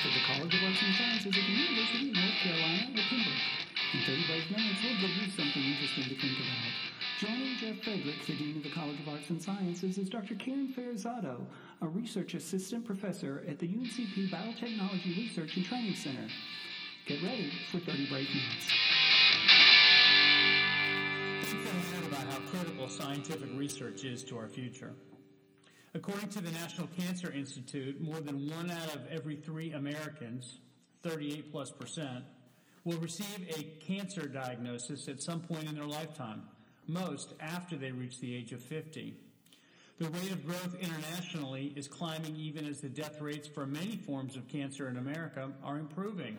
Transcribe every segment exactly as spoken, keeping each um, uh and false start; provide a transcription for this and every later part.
Trust of the College of Arts and Sciences at the University of North Carolina at Pembroke. In thirty-five minutes, we'll give you something interesting to think about. Joining Jeff Fredericks, the Dean of the College of Arts and Sciences, is Doctor Karen Ferrazzano, a research assistant professor at the U N C P Biotechnology Research and Training Center. Get ready for thirty bright minutes. Think for a minute about how critical scientific research is to our future. According to the National Cancer Institute, more than one out of every three Americans, thirty-eight plus percent, will receive a cancer diagnosis at some point in their lifetime, most after they reach the age of fifty. The rate of growth internationally is climbing even as the death rates for many forms of cancer in America are improving.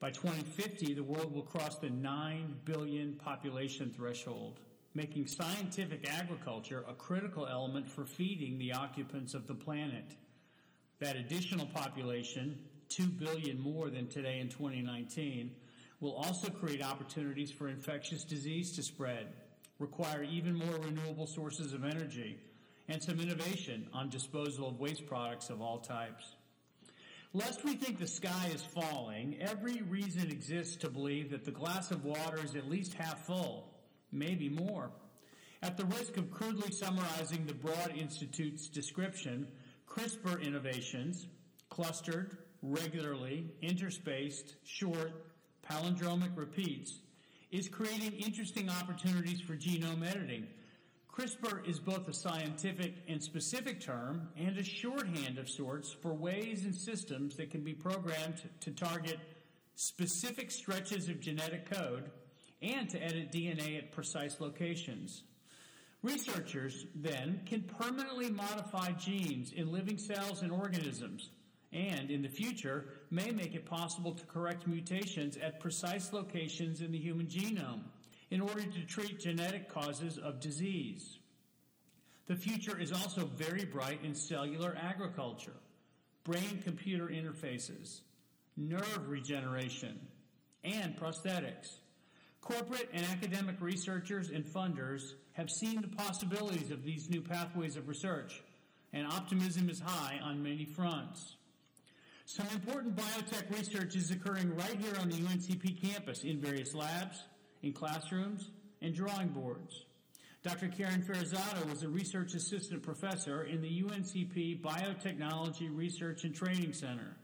By twenty fifty, the world will cross the nine billion population threshold, making scientific agriculture a critical element for feeding the occupants of the planet. That additional population, two billion more than today in twenty nineteen, will also create opportunities for infectious disease to spread, require even more renewable sources of energy, and some innovation on disposal of waste products of all types. Lest we think the sky is falling, every reason exists to believe that the glass of water is at least half full, maybe more. At the risk of crudely summarizing the Broad Institute's description, CRISPR innovations, clustered, regularly, interspaced, short, palindromic repeats, is creating interesting opportunities for genome editing. CRISPR is both a scientific and specific term and a shorthand of sorts for ways and systems that can be programmed to target specific stretches of genetic code and to edit D N A at precise locations. Researchers, then, can permanently modify genes in living cells and organisms, and in the future may make it possible to correct mutations at precise locations in the human genome in order to treat genetic causes of disease. The future is also very bright in cellular agriculture, brain-computer interfaces, nerve regeneration, and prosthetics. Corporate and academic researchers and funders have seen the possibilities of these new pathways of research, and optimism is high on many fronts. Some important biotech research is occurring right here on the U N C P campus in various labs, in classrooms, and drawing boards. Doctor Karen Ferrazzano was a research assistant professor in the U N C P Biotechnology Research and Training Center,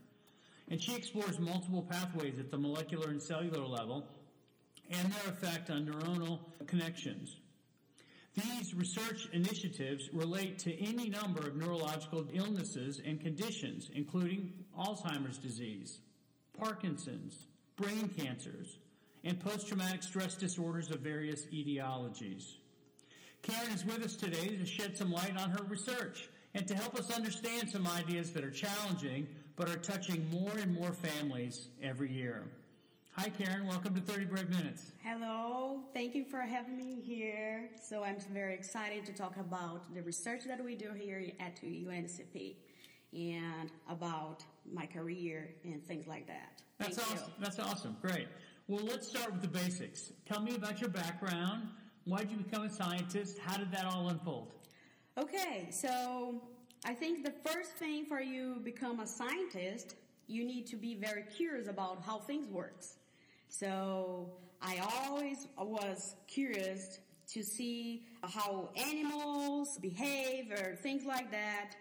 and she explores multiple pathways at the molecular and cellular level and their effect on neuronal connections. These research initiatives relate to any number of neurological illnesses and conditions, including Alzheimer's disease, Parkinson's, brain cancers, and post-traumatic stress disorders of various etiologies. Karen is with us today to shed some light on her research and to help us understand some ideas that are challenging but are touching more and more families every year. Hi, Karen. Welcome to thirty bright minutes. Hello. Thank you for having me here. So I'm very excited to talk about the research that we do here at U N C P and about my career and things like that. That's Thank awesome. You. That's awesome. Great. Well, let's start with the basics. Tell me about your background. Why did you become a scientist? How did that all unfold? Okay, so I think the first thing for you to become a scientist, you need to be very curious about how things work. So I always was curious to see how animals behave or things like that.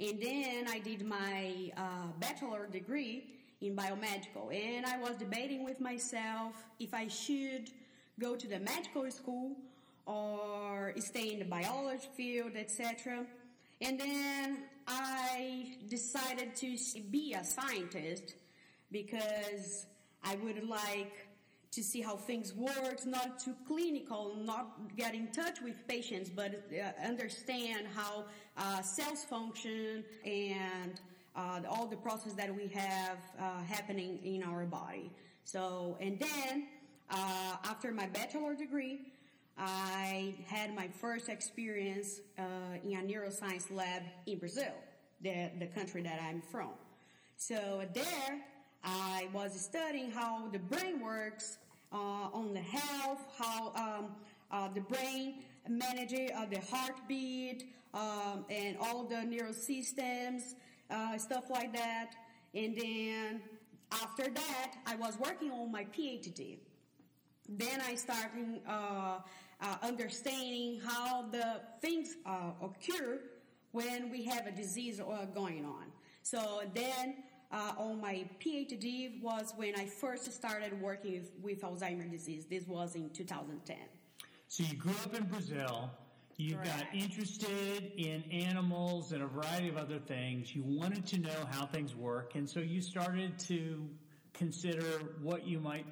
And then I did my uh, bachelor degree in biomedical, and I was debating with myself if I should go to the medical school or stay in the biology field, et cetera. And then I decided to be a scientist because I would like to see how things work, not too clinical, not get in touch with patients, but understand how uh, cells function and Uh, all the process that we have uh, happening in our body. So, and then, uh, after my bachelor degree, I had my first experience uh, in a neuroscience lab in Brazil, the, the country that I'm from. So there, I was studying how the brain works uh, on the health, how um, uh, the brain manages uh, the heartbeat um, and all the neurosystems, Uh, stuff like that, And then after that, I was working on my PhD. Then I started uh, uh, understanding how the things uh, occur when we have a disease uh, going on. So then uh, on my PhD was when I first started working with, with Alzheimer's disease. This was in two thousand ten. So you grew up in Brazil. You right. got interested in animals and a variety of other things. You wanted to know how things work, and so you started to consider what you might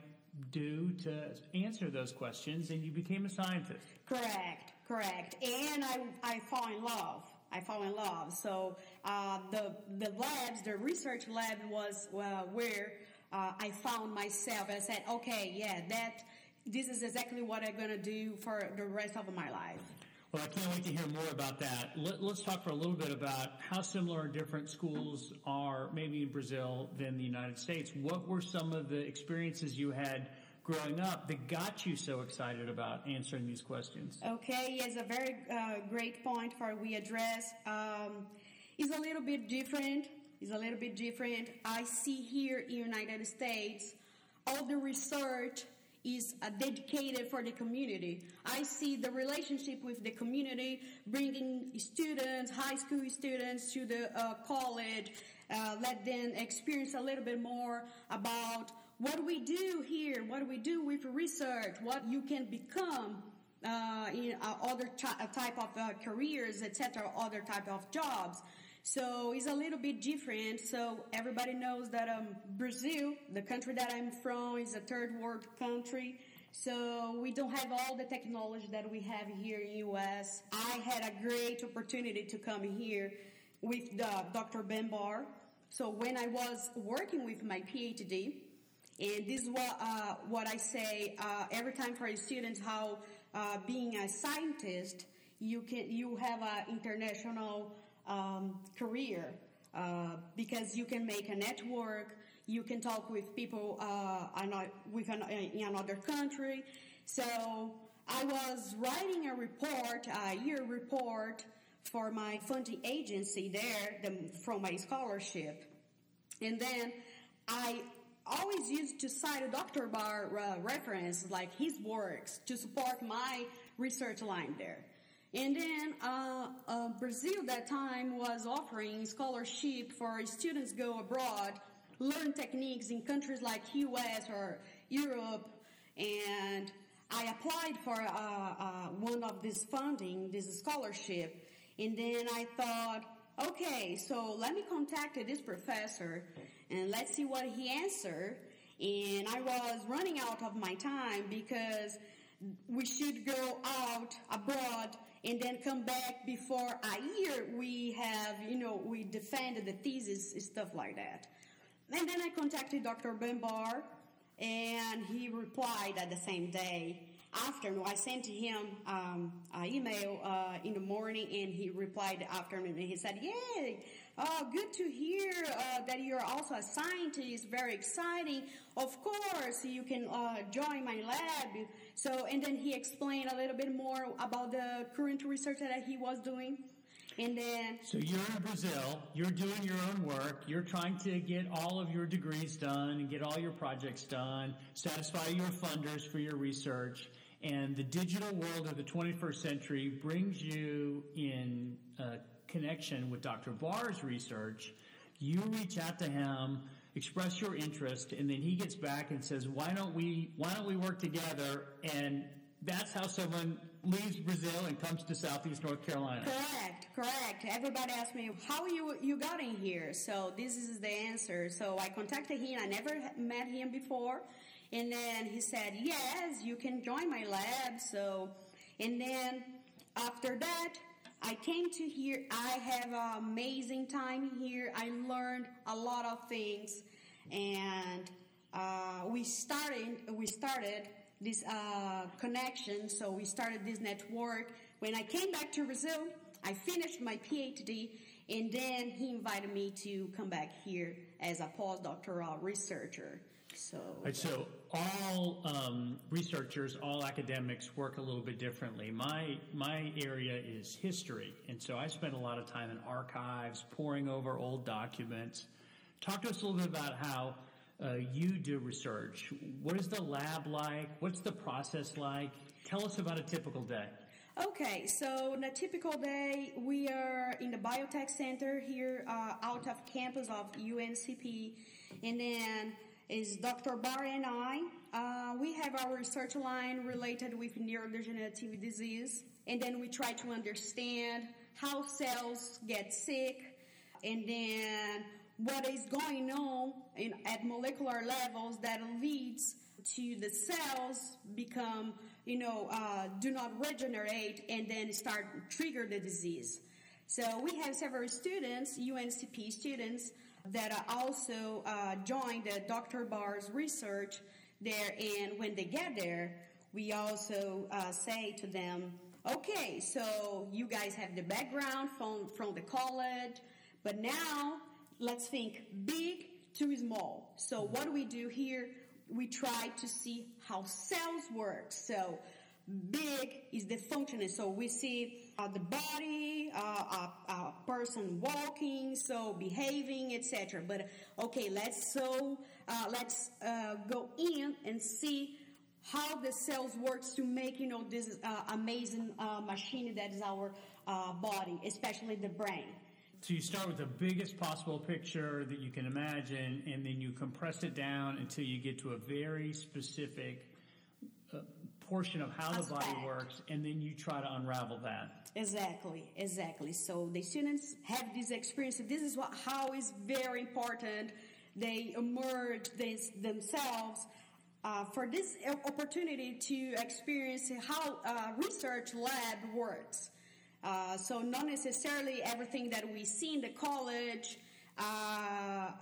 do to answer those questions, and you became a scientist. Correct, correct. And I, I fall in love. I fall in love. So uh, the the labs, the research lab was uh, where uh, I found myself. I said, okay, yeah, that this is exactly what I'm going to do for the rest of my life. Well, I can't wait to hear more about that. Let, let's talk for a little bit about how similar or different schools are maybe in Brazil than the United States. What were some of the experiences you had growing up that got you so excited about answering these questions? Okay, yes, a very uh, great point for we address. Um, it's a little bit different. It's a little bit different. I see here in the United States all the research is uh, dedicated for the community. I see the relationship with the community, bringing students, high school students to the uh, college, uh, let them experience a little bit more about what we do here, what we do with research, what you can become uh, in uh, other ty- type of uh, careers, et cetera, other type of jobs. So it's a little bit different. So everybody knows that um, Brazil, the country that I'm from, is a third world country. So we don't have all the technology that we have here in the U S. I had a great opportunity to come here with the, Doctor Ben Bahr. So when I was working with my PhD, and this is what, uh, what I say uh, every time for students, how uh, being a scientist, you can you have an international Um, career uh, because you can make a network, you can talk with people uh, with an, in another country. So I was writing a report, a year report for my funding agency there the, from my scholarship. And then I always used to cite Doctor Bahr uh, reference, like his works, to support my research line there. And then uh, uh, Brazil that time was offering scholarship for students go abroad, learn techniques in countries like U S or Europe. And I applied for uh, uh, one of this funding, this scholarship. And then I thought, okay, so let me contact this professor and let's see what he answered. And I was running out of my time because we should go out abroad and then come back before a year we have, you know, we defended the thesis and stuff like that. And then I contacted Doctor Ben Bahr, and he replied at the same day. Afternoon, I sent him um, an email uh, in the morning, and he replied the afternoon, and he said, yay, oh, good to hear uh, that you're also a scientist, very exciting. Of course, you can uh, join my lab. So, and then he explained a little bit more about the current research that he was doing. And then, so you're in Brazil, you're doing your own work, you're trying to get all of your degrees done and get all your projects done, satisfy your funders for your research, and the digital world of the twenty-first century brings you in uh, connection with Doctor Bahr's research. You reach out to him, express your interest, and then he gets back and says, why don't we, why don't we work together? And that's how someone leaves Brazil and comes to Southeast North Carolina. Correct, correct. Everybody asked me, how you you got in here? So this is the answer. So I contacted him. I never met him before. And then he said, yes, you can join my lab. So, and then after that, I came to here. I have an amazing time here. I learned a lot of things. And uh, we started, we started this uh, connection, so we started this network. When I came back to Brazil, I finished my PhD, and then he invited me to come back here as a postdoctoral researcher. So, right, so all um, researchers, all academics work a little bit differently. My my area is history, and so I spent a lot of time in archives, poring over old documents, Talk to us a little bit about how uh, you do research. What is the lab like? What's the process like? Tell us about a typical day. Okay, so on a typical day, we are in the biotech center here uh, out of campus of U N C P, and then is Doctor Bahr and I. Uh, we have our research line related with neurodegenerative disease, and then we try to understand how cells get sick, and then what is going on in, at molecular levels that leads to the cells become, you know, uh, do not regenerate and then start trigger the disease. So we have several students, U N C P students, that are also uh, join the Doctor Bahr's research there. And when they get there, we also uh, say to them, okay, so you guys have the background from, from the college, but now let's think big to small. So what do we do here? We try to see how cells work. So big is the function. So we see uh, the body, uh, a, a person walking, so behaving, et cetera. But okay, let's so uh, let's uh, go in and see how the cells works to make, you know, this uh, amazing uh, machine that is our uh, body, especially the brain. So you start with the biggest possible picture that you can imagine, and then you compress it down until you get to a very specific uh, portion of how aspect. The body works, and then you try to unravel that. Exactly, exactly. So the students have this experience. This is what how is very important. They emerge this, themselves uh, for this opportunity to experience how uh, research lab works. Uh, so not necessarily everything that we see in the college uh,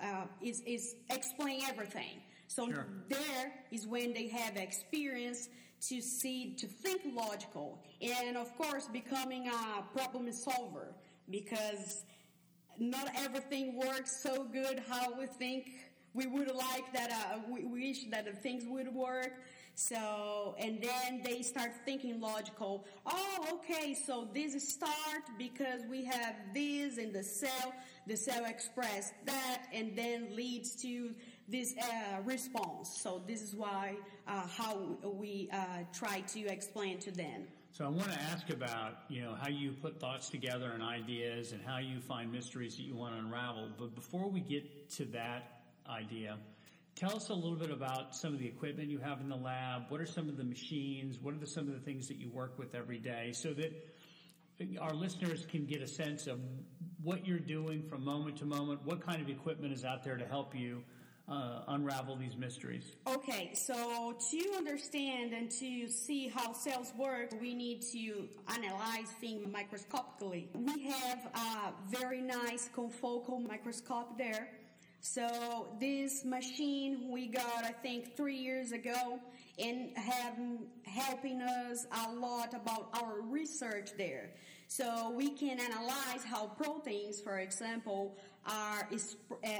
uh, is, is explain everything. So sure. There is when they have experience to see, to think logical, and of course becoming a problem solver, because not everything works so good how we think we would like that, uh, we wish that the things would work. So, and then they start thinking logical. Oh, okay, so this starts because we have this in the cell. The cell expressed that and then leads to this uh, response. So this is why, uh, how we uh, try to explain to them. So I want to ask about, you know, how you put thoughts together and ideas and how you find mysteries that you want to unravel. But before we get to that idea, tell us a little bit about some of the equipment you have in the lab. What are some of the machines? What are the, some of the things that you work with every day, so that our listeners can get a sense of what you're doing from moment to moment, what kind of equipment is out there to help you uh, unravel these mysteries? Okay, so to understand and to see how cells work, we need to analyze things microscopically. We have a very nice confocal microscope there. So this machine we got, I think, three years ago, and have helping us a lot about our research there. So we can analyze how proteins, for example, are exp-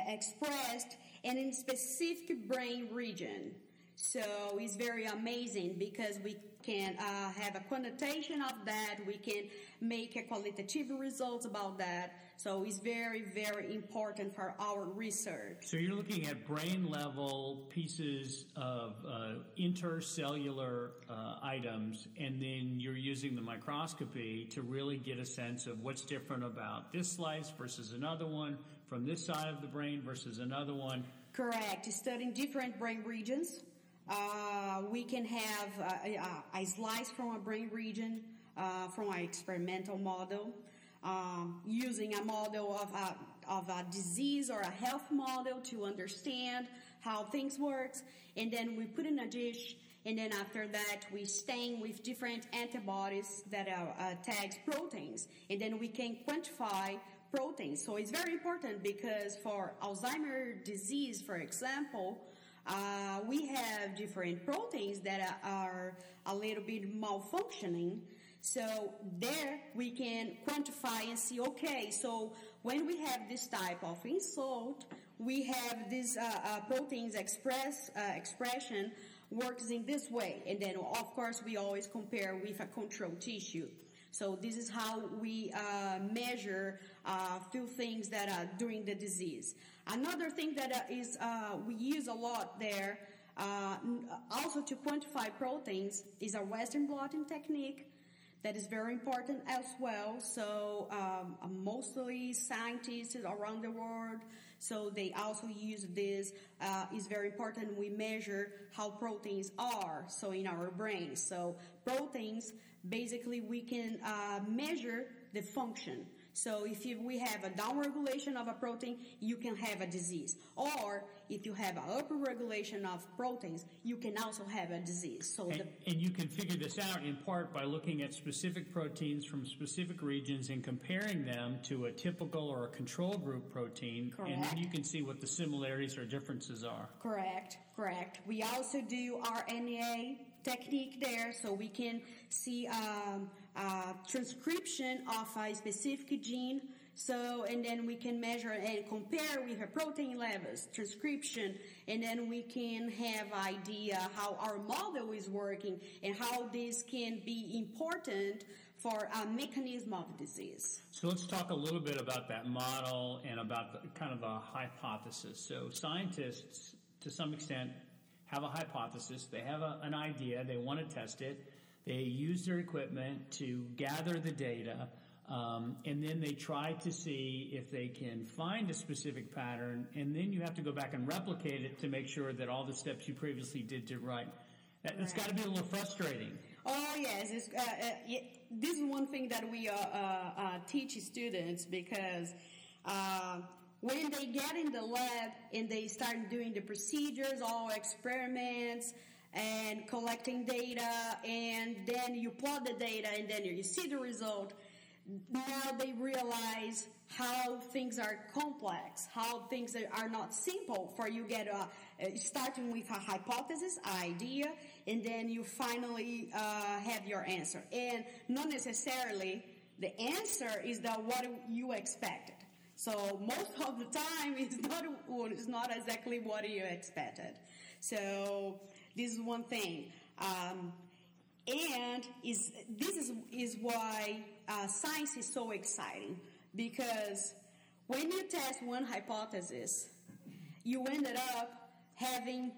expressed in a specific brain region. So it's very amazing because we can uh, have a connotation of that. We can make a qualitative results about that. So it's very, very important for our research. So you're looking at brain level pieces of uh, intercellular uh, items, and then you're using the microscopy to really get a sense of what's different about this slice versus another one, from this side of the brain versus another one. Correct. Studying different brain regions. Uh, we can have a, a, a slice from a brain region uh, from an experimental model, um, using a model of a, of a disease or a health model to understand how things work, and then we put in a dish, and then after that we stain with different antibodies that are, uh, tags proteins, and then we can quantify proteins. So it's very important because for Alzheimer's disease, for example, Uh, we have different proteins that are a little bit malfunctioning. So there we can quantify and see, okay, so when we have this type of insult, we have this uh, uh, proteins express uh, expression works in this way. And then, of course, we always compare with a control tissue. So this is how we uh, measure a uh, few things that are during the disease. Another thing that is uh, we use a lot there, uh, also to quantify proteins, is a Western blotting technique that is very important as well. So um, mostly scientists around the world, so they also use this. Uh, it's very important we measure how proteins are, so in our brain. So proteins, basically we can uh, measure the function. So if you, we have a downregulation of a protein, you can have a disease. Or if you have an upregulation of proteins, you can also have a disease. So and, the, and you can figure this out in part by looking at specific proteins from specific regions and comparing them to a typical or a control group protein. Correct. And then you can see what the similarities or differences are. Correct, correct. We also do R N A technique there, so we can see um, uh, transcription of a specific gene. So, and then we can measure and compare with her protein levels, transcription, and then we can have idea how our model is working and how this can be important for a mechanism of disease. So let's talk a little bit about that model and about the, kind of a hypothesis. So scientists, to some extent, have a hypothesis, they have a, an idea, they want to test it, they use their equipment to gather the data, um, and then they try to see if they can find a specific pattern, and then you have to go back and replicate it to make sure that all the steps you previously did did right. That, that's right. Got to be a little frustrating. Oh, yes. It's, uh, uh, this is one thing that we uh, uh, uh, teach students, because uh, when they get in the lab and they start doing the procedures, all experiments, and collecting data, and then you plot the data, and then you see the result, now they realize how things are complex, how things are not simple. For you get a, starting with a hypothesis, idea, and then you finally uh, have your answer. And not necessarily the answer is the what you expected. So most of the time, it's not it's not exactly what you expected. So this is one thing, um, and is this is is why uh, science is so exciting, because when you test one hypothesis, you ended up having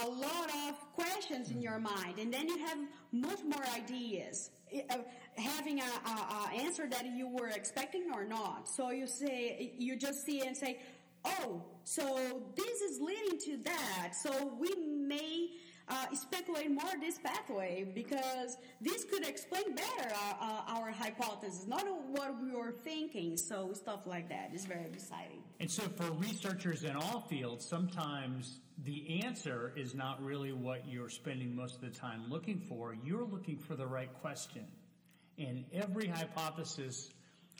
a lot of questions in your mind, and then you have much more ideas, uh, having a, a, a answer that you were expecting or not. So you say, you just see and say, oh, so this is leading to that. So we may uh, speculate more this pathway, because this could explain better our, our hypothesis, not what we were thinking. So stuff like that is very exciting. And so for researchers in all fields, sometimes the answer is not really what you're spending most of the time looking for. You're looking for the right question. And every hypothesis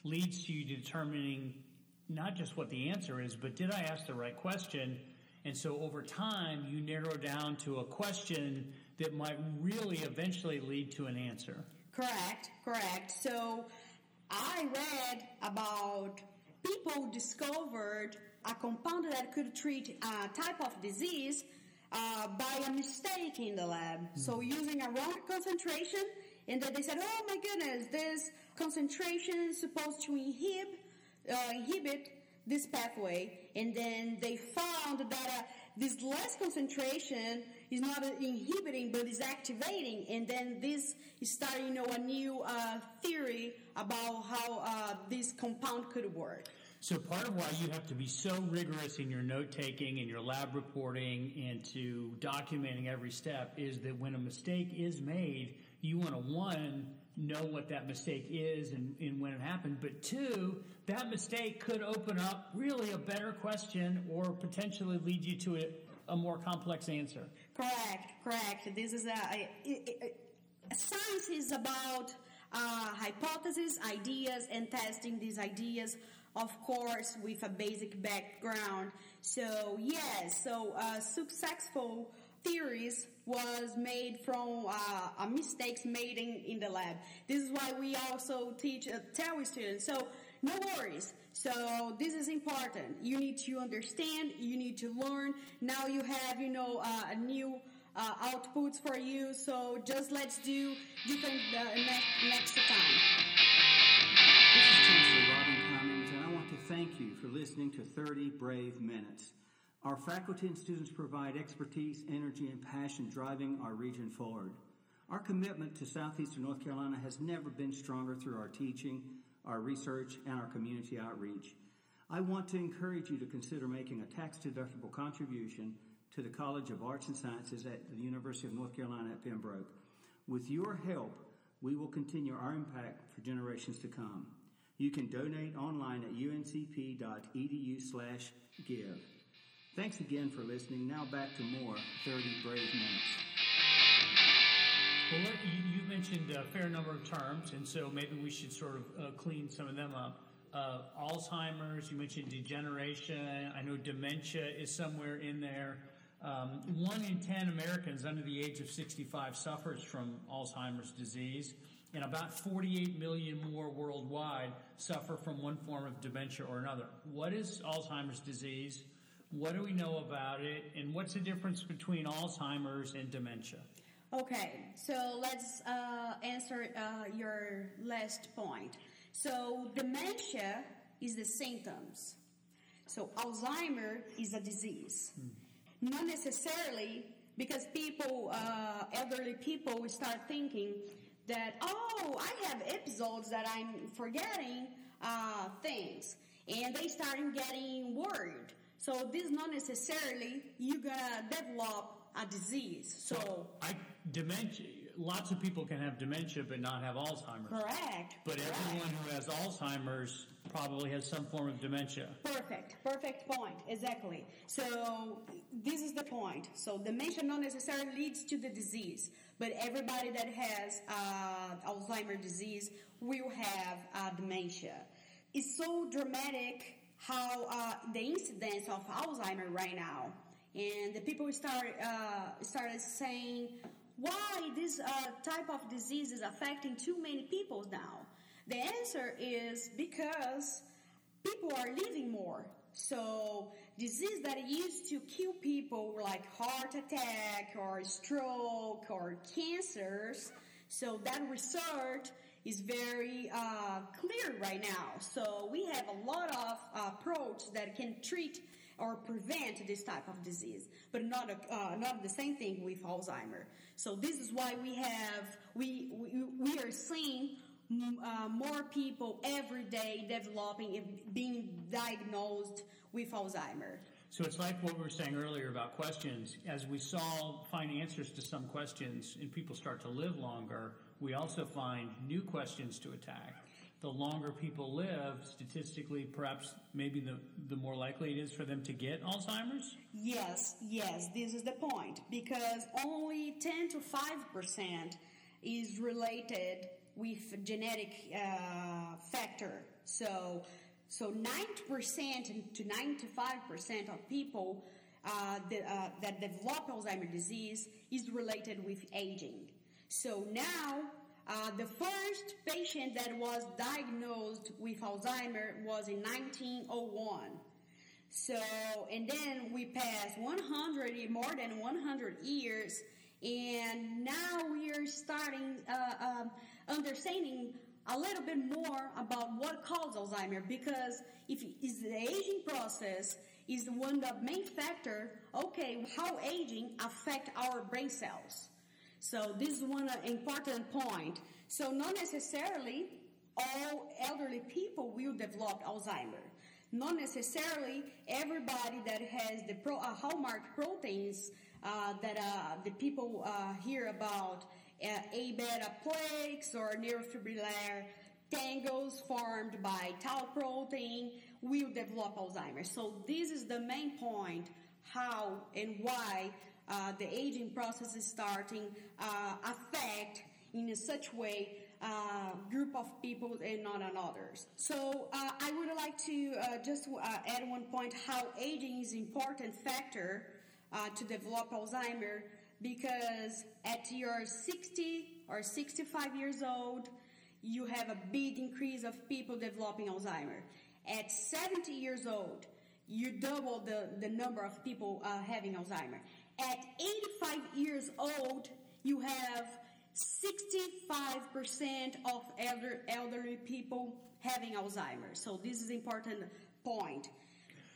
leads to you determining not just what the answer is, but did I ask the right question? And so over time, you narrow down to a question that might really eventually lead to an answer. Correct, correct. So I read about people discovered a compound that could treat a type of disease uh, by a mistake in the lab. Mm-hmm. So using a wrong concentration, and then they said, oh my goodness, this concentration is supposed to inhib, uh, inhibit this pathway. And then they found that uh, this less concentration is not inhibiting, but is activating. And then this is starting, you know, a new uh, theory about how uh, this compound could work. So part of why you have to be so rigorous in your note-taking and your lab reporting and to documenting every step is that when a mistake is made, you want to, one, know what that mistake is and, and when it happened, but two, that mistake could open up really a better question or potentially lead you to a, a more complex answer. Correct, correct. This is a, a, a, a science is about uh, hypotheses, ideas, and testing these ideas, of course, with a basic background. So, yes, so uh, successful theories was made from uh, mistakes made in, in the lab. This is why we also teach, uh, tell students, so no worries. So this is important. You need to understand, you need to learn. Now you have, you know, uh, a new uh, outputs for you. So just let's do different uh, next, next time. This is Chancellor Robin Cummings, and I want to thank you for listening to thirty Brave Minutes. Our faculty and students provide expertise, energy, and passion driving our region forward. Our commitment to Southeastern North Carolina has never been stronger through our teaching, our research, and our community outreach. I want to encourage you to consider making a tax-deductible contribution to the College of Arts and Sciences at the University of North Carolina at Pembroke. With your help, we will continue our impact for generations to come. You can donate online at u n c p dot e d u slash give. Thanks again for listening. Now back to more thirty Brave Minutes. Well, you mentioned a fair number of terms, and so maybe we should sort of uh, clean some of them up. Uh, Alzheimer's, you mentioned degeneration. I know dementia is somewhere in there. Um, one in ten Americans under the age of sixty-five suffers from Alzheimer's disease, and about forty-eight million more worldwide suffer from one form of dementia or another. What is Alzheimer's disease? What do we know about it? And what's the difference between Alzheimer's and dementia? Okay, so let's uh, answer uh, your last point. So dementia is the symptoms. So Alzheimer's is a disease. Mm. Not necessarily because people, uh, elderly people start thinking that, oh, I have episodes that I'm forgetting uh, things. And they start getting worried. So this not necessarily you're going to develop a disease. So, so I dementia. Lots of people can have dementia but not have Alzheimer's. Correct. But correct. Everyone who has Alzheimer's probably has some form of dementia. Perfect. Perfect point. Exactly. So this is the point. So dementia not necessarily leads to the disease, but everybody that has uh, Alzheimer's disease will have uh, dementia. It's so dramatic how uh, the incidence of Alzheimer's right now, and the people start uh, started saying, why this uh, type of disease is affecting too many people now? The answer is because people are living more. So disease that used to kill people like heart attack or stroke or cancers, so that research is very uh, clear right now. So we have a lot of uh, approaches that can treat or prevent this type of disease, but not a, uh, not the same thing with Alzheimer's. So this is why we have we we, we are seeing uh, more people every day developing and being diagnosed with Alzheimer's. So it's like what we were saying earlier about questions. As we saw find answers to some questions and people start to live longer, we also find new questions to attack. The longer people live, statistically, perhaps maybe the, the more likely it is for them to get Alzheimer's? Yes, yes, this is the point, because only ten to five percent is related with genetic uh, factor. So so ninety percent to ninety-five percent of people uh, the, uh, that develop Alzheimer's disease is related with aging. So now, Uh, the first patient that was diagnosed with Alzheimer's was in nineteen oh one. So, and then we passed one hundred, more than one hundred years, and now we are starting uh, um, understanding a little bit more about what causes Alzheimer's, because if it's the aging process is one of the main factor, okay, how aging affects our brain cells. So this is one important point. So not necessarily all elderly people will develop Alzheimer's. Not necessarily everybody that has the pro, uh, hallmark proteins uh, that uh, the people uh, hear about, uh, A-beta plaques or neurofibrillary tangles formed by tau protein, will develop Alzheimer's. So this is the main point, how and why Uh, the aging process is starting uh, affect in a such way uh, group of people and not on others. So uh, I would like to uh, just uh, add one point, how aging is an important factor uh, to develop Alzheimer's, because at your sixty or sixty-five years old, you have a big increase of people developing Alzheimer's. At seventy years old, you double the, the number of people uh, having Alzheimer's. At eighty-five years old, you have sixty-five percent of elder, elderly people having Alzheimer's. So this is an important point.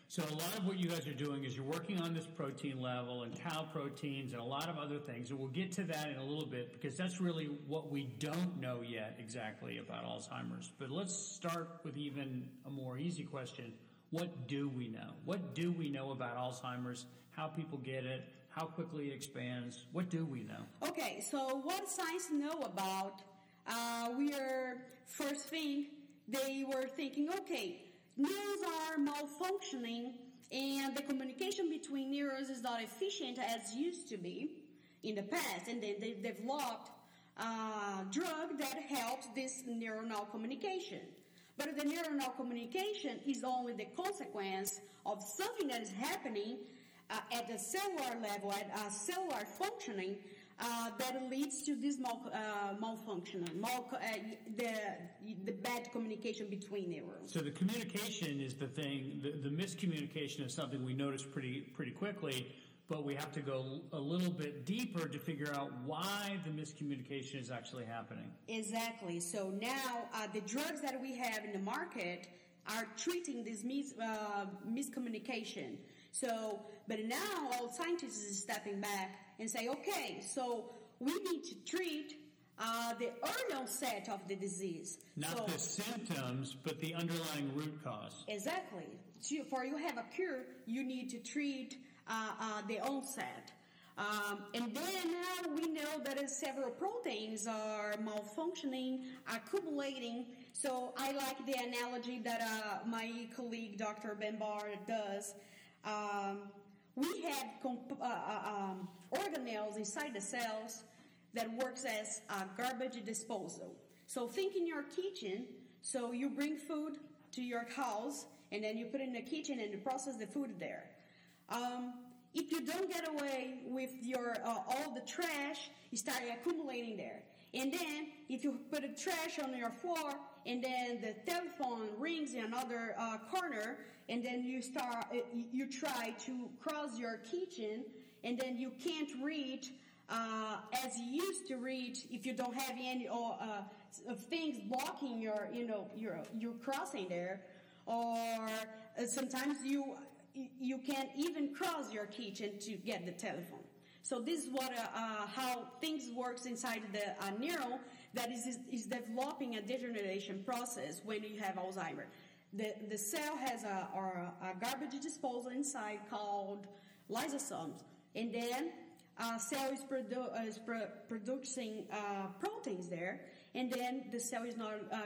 So a lot of what you guys are doing is you're working on this protein level and tau proteins and a lot of other things, and we'll get to that in a little bit because that's really what we don't know yet exactly about Alzheimer's. But let's start with even a more easy question. What do we know? What do we know about Alzheimer's, how people get it, how quickly it expands? What do we know? Okay, so what science know about? Uh, we are, first thing, they were thinking, okay, neurons are malfunctioning and the communication between neurons is not efficient as used to be in the past. And then they developed a drug that helps this neuronal communication. But the neuronal communication is only the consequence of something that is happening uh, at the cellular level, at uh, cellular functioning, uh, that leads to this mal- uh, malfunctioning, mal- uh, the, the bad communication between neurons. So the communication is the thing, the, the miscommunication is something we notice pretty pretty quickly, but we have to go a little bit deeper to figure out why the miscommunication is actually happening. Exactly. So now uh, the drugs that we have in the market are treating this mis- uh, miscommunication. So, but now all scientists are stepping back and say, okay, so we need to treat Uh, the early onset of the disease. Not so, the symptoms, but the underlying root cause. Exactly. So for you have a cure, you need to treat uh, uh, the onset. Um, and then now we know that several proteins are malfunctioning, accumulating. So I like the analogy that uh, my colleague, Doctor Ben Bahr, does. Um, we have comp- uh, um, organelles inside the cells that works as a garbage disposal. So think in your kitchen, so you bring food to your house, and then you put it in the kitchen and you process the food there. Um, if you don't get away with your uh, all the trash, you start accumulating there. And then if you put the trash on your floor, and then the telephone rings in another uh, corner, and then you start, uh, you try to cross your kitchen, and then you can't reach Uh, as you used to read, if you don't have any or uh, things blocking your, you know, your your crossing there, or uh, sometimes you you can't even cross your kitchen to get the telephone. So this is what uh, uh, how things works inside the uh, neuron that is is developing a degeneration process when you have Alzheimer's. The the cell has a, or a garbage disposal inside called lysosomes, and then. Uh, cell is, produ- uh, is pro- producing uh, proteins there, and then the cell is not uh, uh,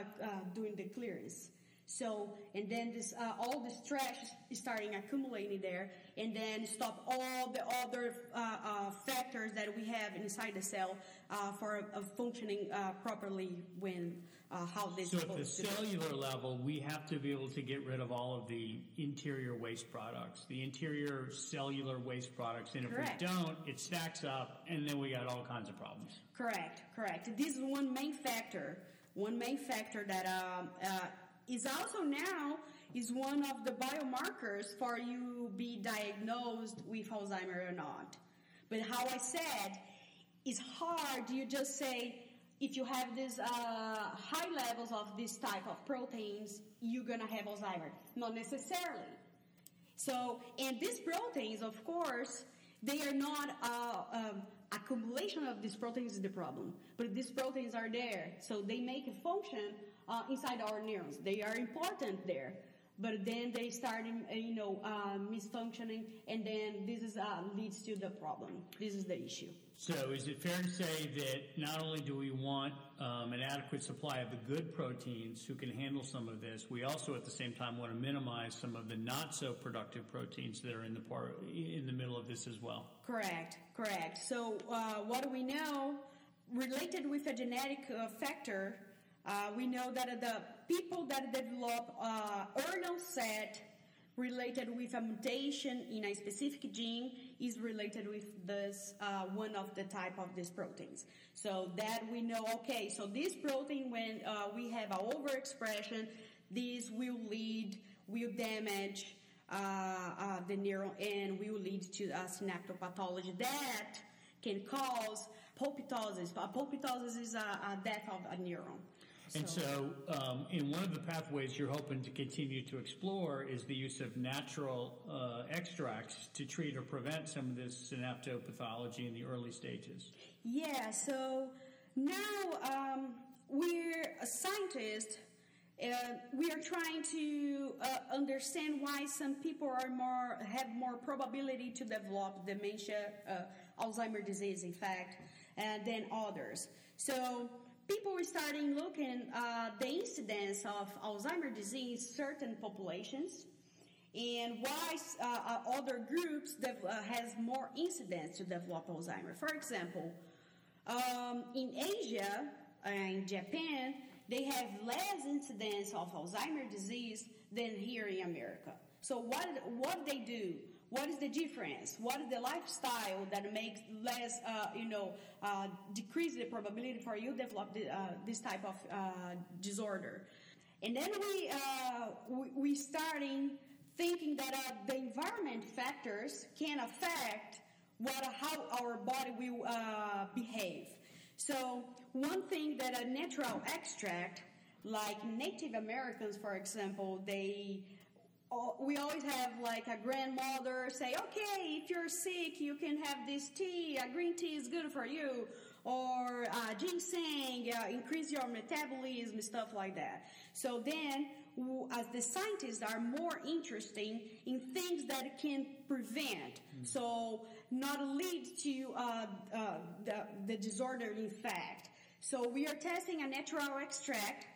doing the clearance. So, and then this uh, all this trash is starting accumulating there, and then stop all the other uh, uh, factors that we have inside the cell uh, for uh, functioning uh, properly when uh, how they. So, at the cellular be. level, we have to be able to get rid of all of the interior waste products, the interior cellular waste products, and if correct. we don't, it stacks up, and then we got all kinds of problems. Correct, correct. This is one main factor. One main factor that. Um, uh, is also now is one of the biomarkers for you be diagnosed with Alzheimer's or not. But how I said, it's hard. You just say, if you have these uh, high levels of this type of proteins, you're going to have Alzheimer's. Not necessarily. So, and these proteins, of course, they are not... Uh, um, accumulation of these proteins is the problem. But these proteins are there. So they make a function... Uh, inside our neurons, they are important there, but then they start, you know, uh, misfunctioning, and then this is uh, leads to the problem. This is the issue. So, is it fair to say that not only do we want um, an adequate supply of the good proteins who can handle some of this, we also at the same time want to minimize some of the not so productive proteins that are in the part in the middle of this as well? Correct. Correct. So, uh, what do we know related with a genetic uh, factor? Uh, we know that the people that develop uh, early onset related with a mutation in a specific gene is related with this uh, one of the type of these proteins. So that we know, okay, so this protein, when uh, we have an overexpression, this will lead, will damage uh, uh, the neuron and will lead to a synaptopathology that can cause apoptosis. Apoptosis is a, a death of a neuron. And so, so um, in one of the pathways you're hoping to continue to explore is the use of natural uh, extracts to treat or prevent some of this synaptopathology in the early stages. Yeah, so now um, we're a scientist. Uh, we are trying to uh, understand why some people are more have more probability to develop dementia, uh, Alzheimer's disease, in fact, uh, than others. So people were starting looking uh, the incidence of Alzheimer's disease in certain populations, and why uh, other groups that uh, has more incidence to develop Alzheimer's. For example, um, in Asia, uh, in Japan, they have less incidence of Alzheimer's disease than here in America. So what what they do? What is the difference? What is the lifestyle that makes less, uh, you know, uh, decrease the probability for you to develop the, uh, this type of uh, disorder? And then we uh, we, we starting thinking that uh, the environment factors can affect what how our body will uh, behave. So one thing that a natural extract, like Native Americans, for example, they we always have like a grandmother say, okay, if you're sick, you can have this tea. A green tea is good for you. Or uh, ginseng, uh, increase your metabolism, stuff like that. So then, as the scientists are more interested in things that can prevent, mm-hmm. so not lead to uh, uh, the, the disorder in fact. So we are testing a natural extract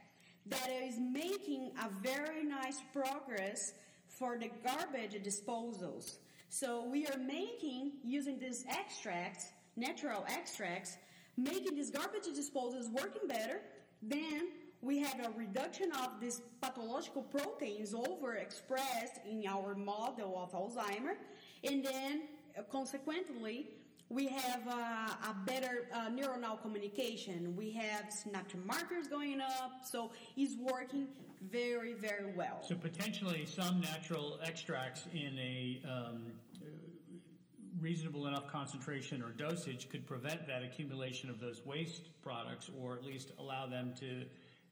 that is making a very nice progress for the garbage disposals. So we are making, using these extracts, natural extracts, making these garbage disposals working better. Then we have a reduction of these pathological proteins overexpressed in our model of Alzheimer's. And then, uh, consequently, we have uh, a better uh, neuronal communication. We have synaptic markers going up, so it's working very, very well. So potentially some natural extracts in a um, reasonable enough concentration or dosage could prevent that accumulation of those waste products, or at least allow them to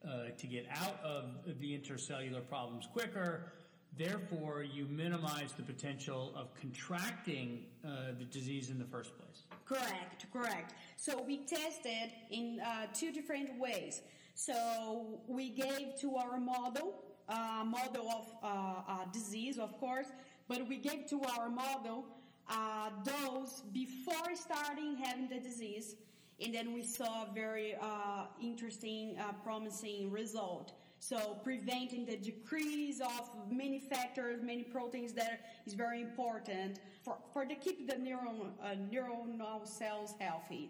uh, to get out of the intercellular problems quicker. Therefore, you minimize the potential of contracting uh, the disease in the first place. Correct, correct. So we tested in uh, two different ways. So we gave to our model, uh, model of uh, uh, disease, of course, but we gave to our model uh, dose before starting having the disease, and then we saw a very uh, interesting, uh, promising result. So preventing the decrease of many factors, many proteins there is very important for, for to keep the neuron, uh, neuronal cells healthy.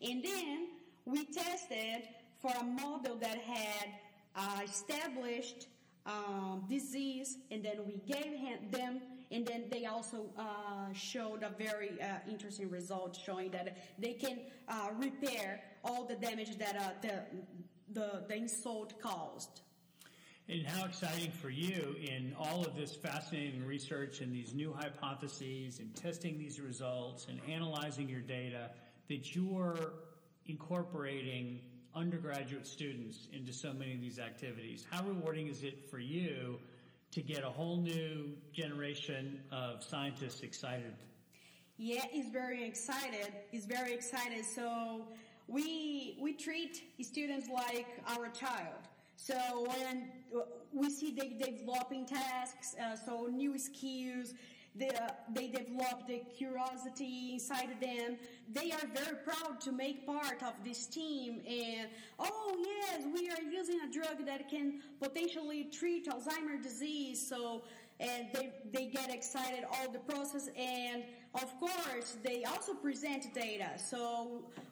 And then we tested for a model that had uh, established um, disease, and then we gave them, and then they also uh, showed a very uh, interesting result showing that they can uh, repair all the damage that uh, the The, the insult caused. And how exciting for you in all of this fascinating research and these new hypotheses and testing these results and analyzing your data that you're incorporating undergraduate students into so many of these activities. How rewarding is it for you to get a whole new generation of scientists excited? Yeah, it's very excited. It's very excited. So We we treat students like our child. So when we see they developing tasks, uh, so new skills, they, uh, they develop the curiosity inside them. They are very proud to make part of this team. And, oh, yes, we are using a drug that can potentially treat Alzheimer's disease. So and they, they get excited all the process. And, of course, they also present data. So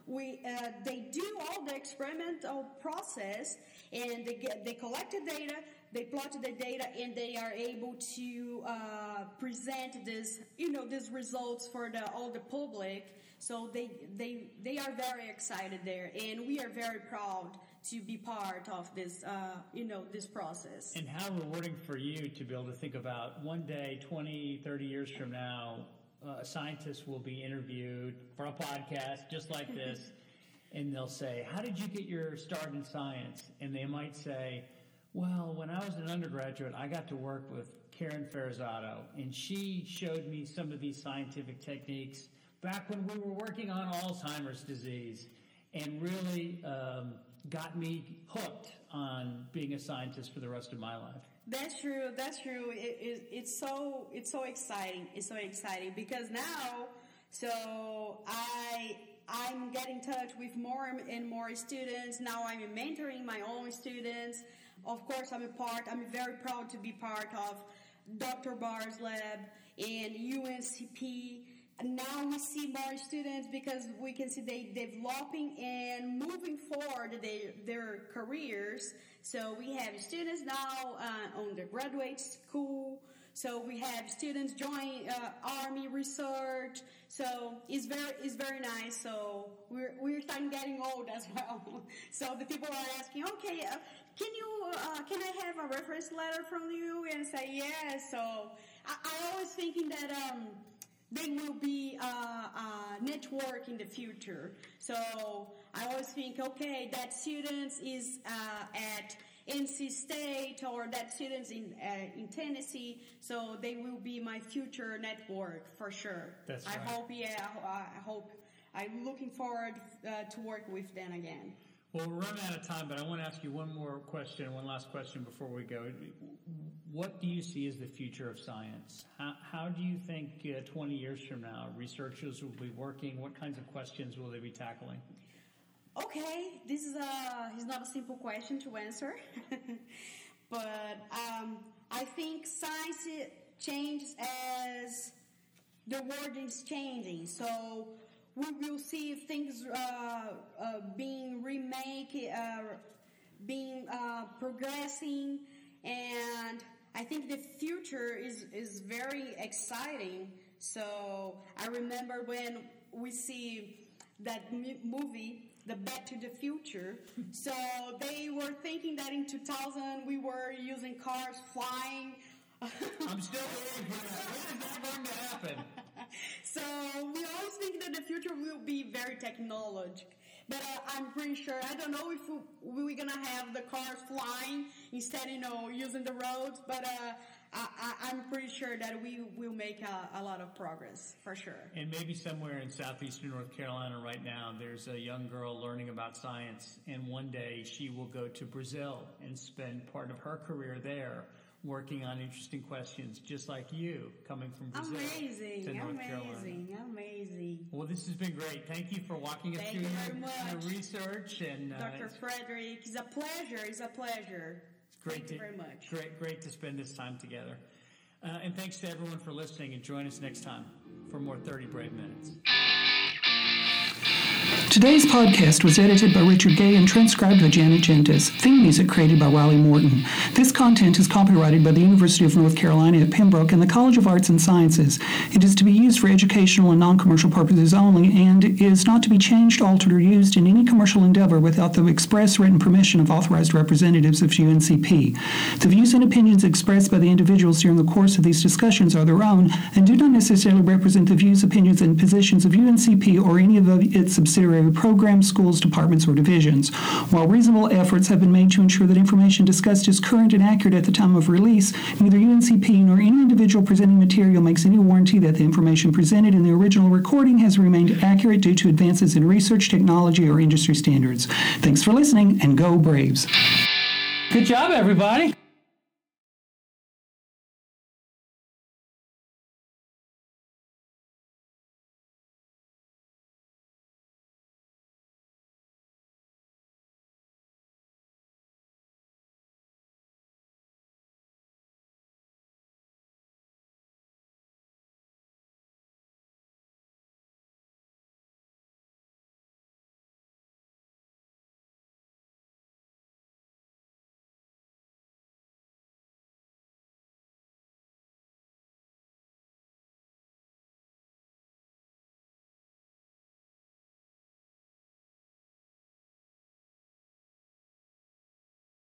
we uh, they do all the experimental process, and they, get, they collect the data. They plot the data, and they are able to uh, present this, you know, these results for the, all the public. So they they they are very excited there, and we are very proud to be part of this, uh, you know, this process. And how rewarding for you to be able to think about one day, twenty, thirty years from now, uh, scientists will be interviewed for a podcast just like this, and they'll say, how did you get your start in science? And they might say, well, when I was an undergraduate, I got to work with Karen Ferrazzano, and she showed me some of these scientific techniques back when we were working on Alzheimer's disease, and really um, got me hooked on being a scientist for the rest of my life. That's true. That's true. It, it, it's so it's so exciting. It's so exciting because now, so I I'm getting in touch with more and more students. Now I'm mentoring my own students. Of course, I'm a part. I'm very proud to be part of Doctor Bahr's lab and U N C P. Now we see more students because we can see they developing and moving forward their, their careers. So we have students now uh, on the graduate school. So we have students join uh, Army research. So it's very it's very nice. So we're we're starting getting old as well. So the people are asking, okay, uh, can you uh, can I have a reference letter from you? And say yes. Yeah. So I, I always thinking that. Um, They will be a uh, uh, network in the future. So I always think, okay, that students is uh, at N C State or that students in uh, in Tennessee. So they will be my future network for sure. That's right. I hope, yeah, I hope. I'm looking forward uh, to work with them again. Well, we're running out of time, but I want to ask you one more question, one last question before we go. What do you see as the future of science? How, how do you think uh, twenty years from now researchers will be working? What kinds of questions will they be tackling? Okay, this is a, it's not a simple question to answer, but um, I think science changes as the world is changing. So we will see things uh, uh, being remake, uh, being uh, progressing, and I think the future is, is very exciting. So I remember when we see that m- movie, The Back to the Future. So they were thinking that in two thousand we were using cars flying. I'm still waiting for that. When is that going to happen? So we always think that the future will be very technologic, but uh, I'm pretty sure, I don't know if we, we're going to have the cars flying instead, you know, using the roads, but uh, I, I'm pretty sure that we will make a, a lot of progress, for sure. And maybe somewhere in southeastern North Carolina right now, there's a young girl learning about science, and one day she will go to Brazil and spend part of her career there, working on interesting questions, just like you, coming from Brazil amazing, to North Carolina. Amazing, amazing. Well, this has been great. Thank you for walking us Thank through you very your, much. your research. And uh, Doctor Frederick, it's a pleasure. It's a pleasure. Great Thank to, you very much. Great, great to spend this time together. Uh, and thanks to everyone for listening, and join us next time for more thirty Brave Minutes. Today's podcast was edited by Richard Gay and transcribed by Janet Gentis. Theme music created by Riley Morton. This content is copyrighted by the University of North Carolina at Pembroke and the College of Arts and Sciences. It is to be used for educational and non-commercial purposes only and is not to be changed, altered, or used in any commercial endeavor without the express written permission of authorized representatives of U N C P. The views and opinions expressed by the individuals during the course of these discussions are their own and do not necessarily represent the views, opinions, and positions of U N C P or any of its subsidiaries, programs, schools, departments, or divisions. While reasonable efforts have been made to ensure that information discussed is current and accurate at the time of release, neither U N C P nor any individual presenting material makes any warranty that the information presented in the original recording has remained accurate due to advances in research, technology, or industry standards. Thanks for listening, and go Braves! Good job, everybody!